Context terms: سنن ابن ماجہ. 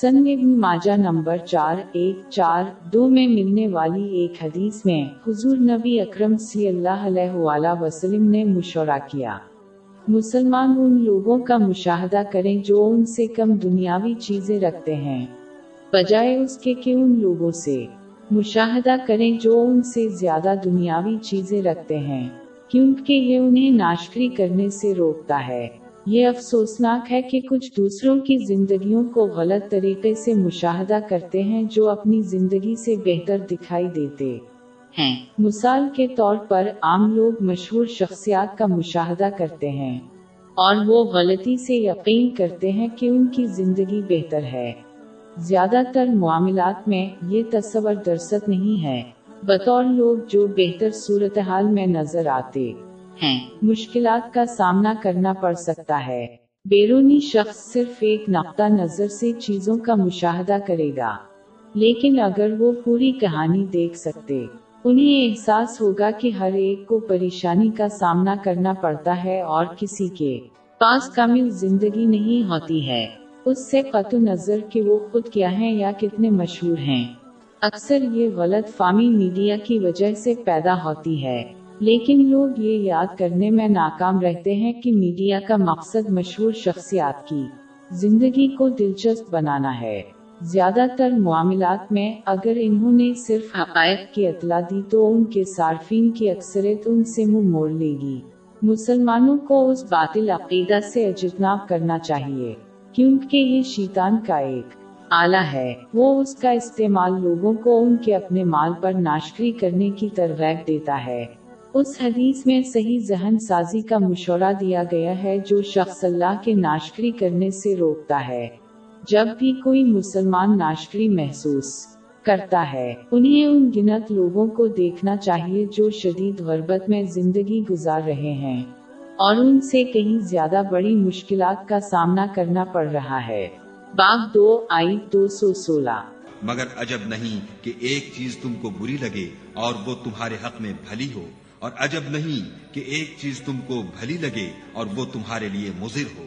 سنن ابن ماجہ نمبر 4142 میں ملنے والی ایک حدیث میں حضور نبی اکرم صلی اللہ علیہ وسلم نے مشورہ کیا، مسلمان ان لوگوں کا مشاہدہ کریں جو ان سے کم دنیاوی چیزیں رکھتے ہیں، بجائے اس کے کہ ان لوگوں سے مشاہدہ کریں جو ان سے زیادہ دنیاوی چیزیں رکھتے ہیں، کیونکہ یہ انہیں ناشکری کرنے سے روکتا ہے۔ یہ افسوسناک ہے کہ کچھ دوسروں کی زندگیوں کو غلط طریقے سے مشاہدہ کرتے ہیں جو اپنی زندگی سے بہتر دکھائی دیتے ہیں۔ مثال کے طور پر عام لوگ مشہور شخصیات کا مشاہدہ کرتے ہیں اور وہ غلطی سے یقین کرتے ہیں کہ ان کی زندگی بہتر ہے۔ زیادہ تر معاملات میں یہ تصور درست نہیں ہے، بطور لوگ جو بہتر صورتحال میں نظر آتے ہیں مشکلات کا سامنا کرنا پڑ سکتا ہے۔ بیرونی شخص صرف ایک نقطہ نظر سے چیزوں کا مشاہدہ کرے گا، لیکن اگر وہ پوری کہانی دیکھ سکتے انہیں احساس ہوگا کہ ہر ایک کو پریشانی کا سامنا کرنا پڑتا ہے اور کسی کے پاس کامل زندگی نہیں ہوتی ہے، اس سے قطع نظر کہ وہ خود کیا ہیں یا کتنے مشہور ہیں۔ اکثر یہ غلط فہمی میڈیا کی وجہ سے پیدا ہوتی ہے، لیکن لوگ یہ یاد کرنے میں ناکام رہتے ہیں کہ میڈیا کا مقصد مشہور شخصیات کی زندگی کو دلچسپ بنانا ہے۔ زیادہ تر معاملات میں اگر انہوں نے صرف حقائق کی اطلاع دی تو ان کے صارفین کی اکثریت ان سے منہ موڑ لے گی۔ مسلمانوں کو اس باطل عقیدہ سے اجتناب کرنا چاہیے کیونکہ یہ شیطان کا ایک آلہ ہے، وہ اس کا استعمال لوگوں کو ان کے اپنے مال پر ناشکری کرنے کی ترغیب دیتا ہے۔ اس حدیث میں صحیح ذہن سازی کا مشورہ دیا گیا ہے جو شخص اللہ کے ناشکری کرنے سے روکتا ہے۔ جب بھی کوئی مسلمان ناشکری محسوس کرتا ہے انہیں ان گنت لوگوں کو دیکھنا چاہیے جو شدید غربت میں زندگی گزار رہے ہیں اور ان سے کہیں زیادہ بڑی مشکلات کا سامنا کرنا پڑ رہا ہے۔ باب 2 آیت 216۔ مگر عجب نہیں کہ ایک چیز تم کو بری لگے اور وہ تمہارے حق میں بھلی ہو، اور عجب نہیں کہ ایک چیز تم کو بھلی لگے اور وہ تمہارے لیے مضر ہو۔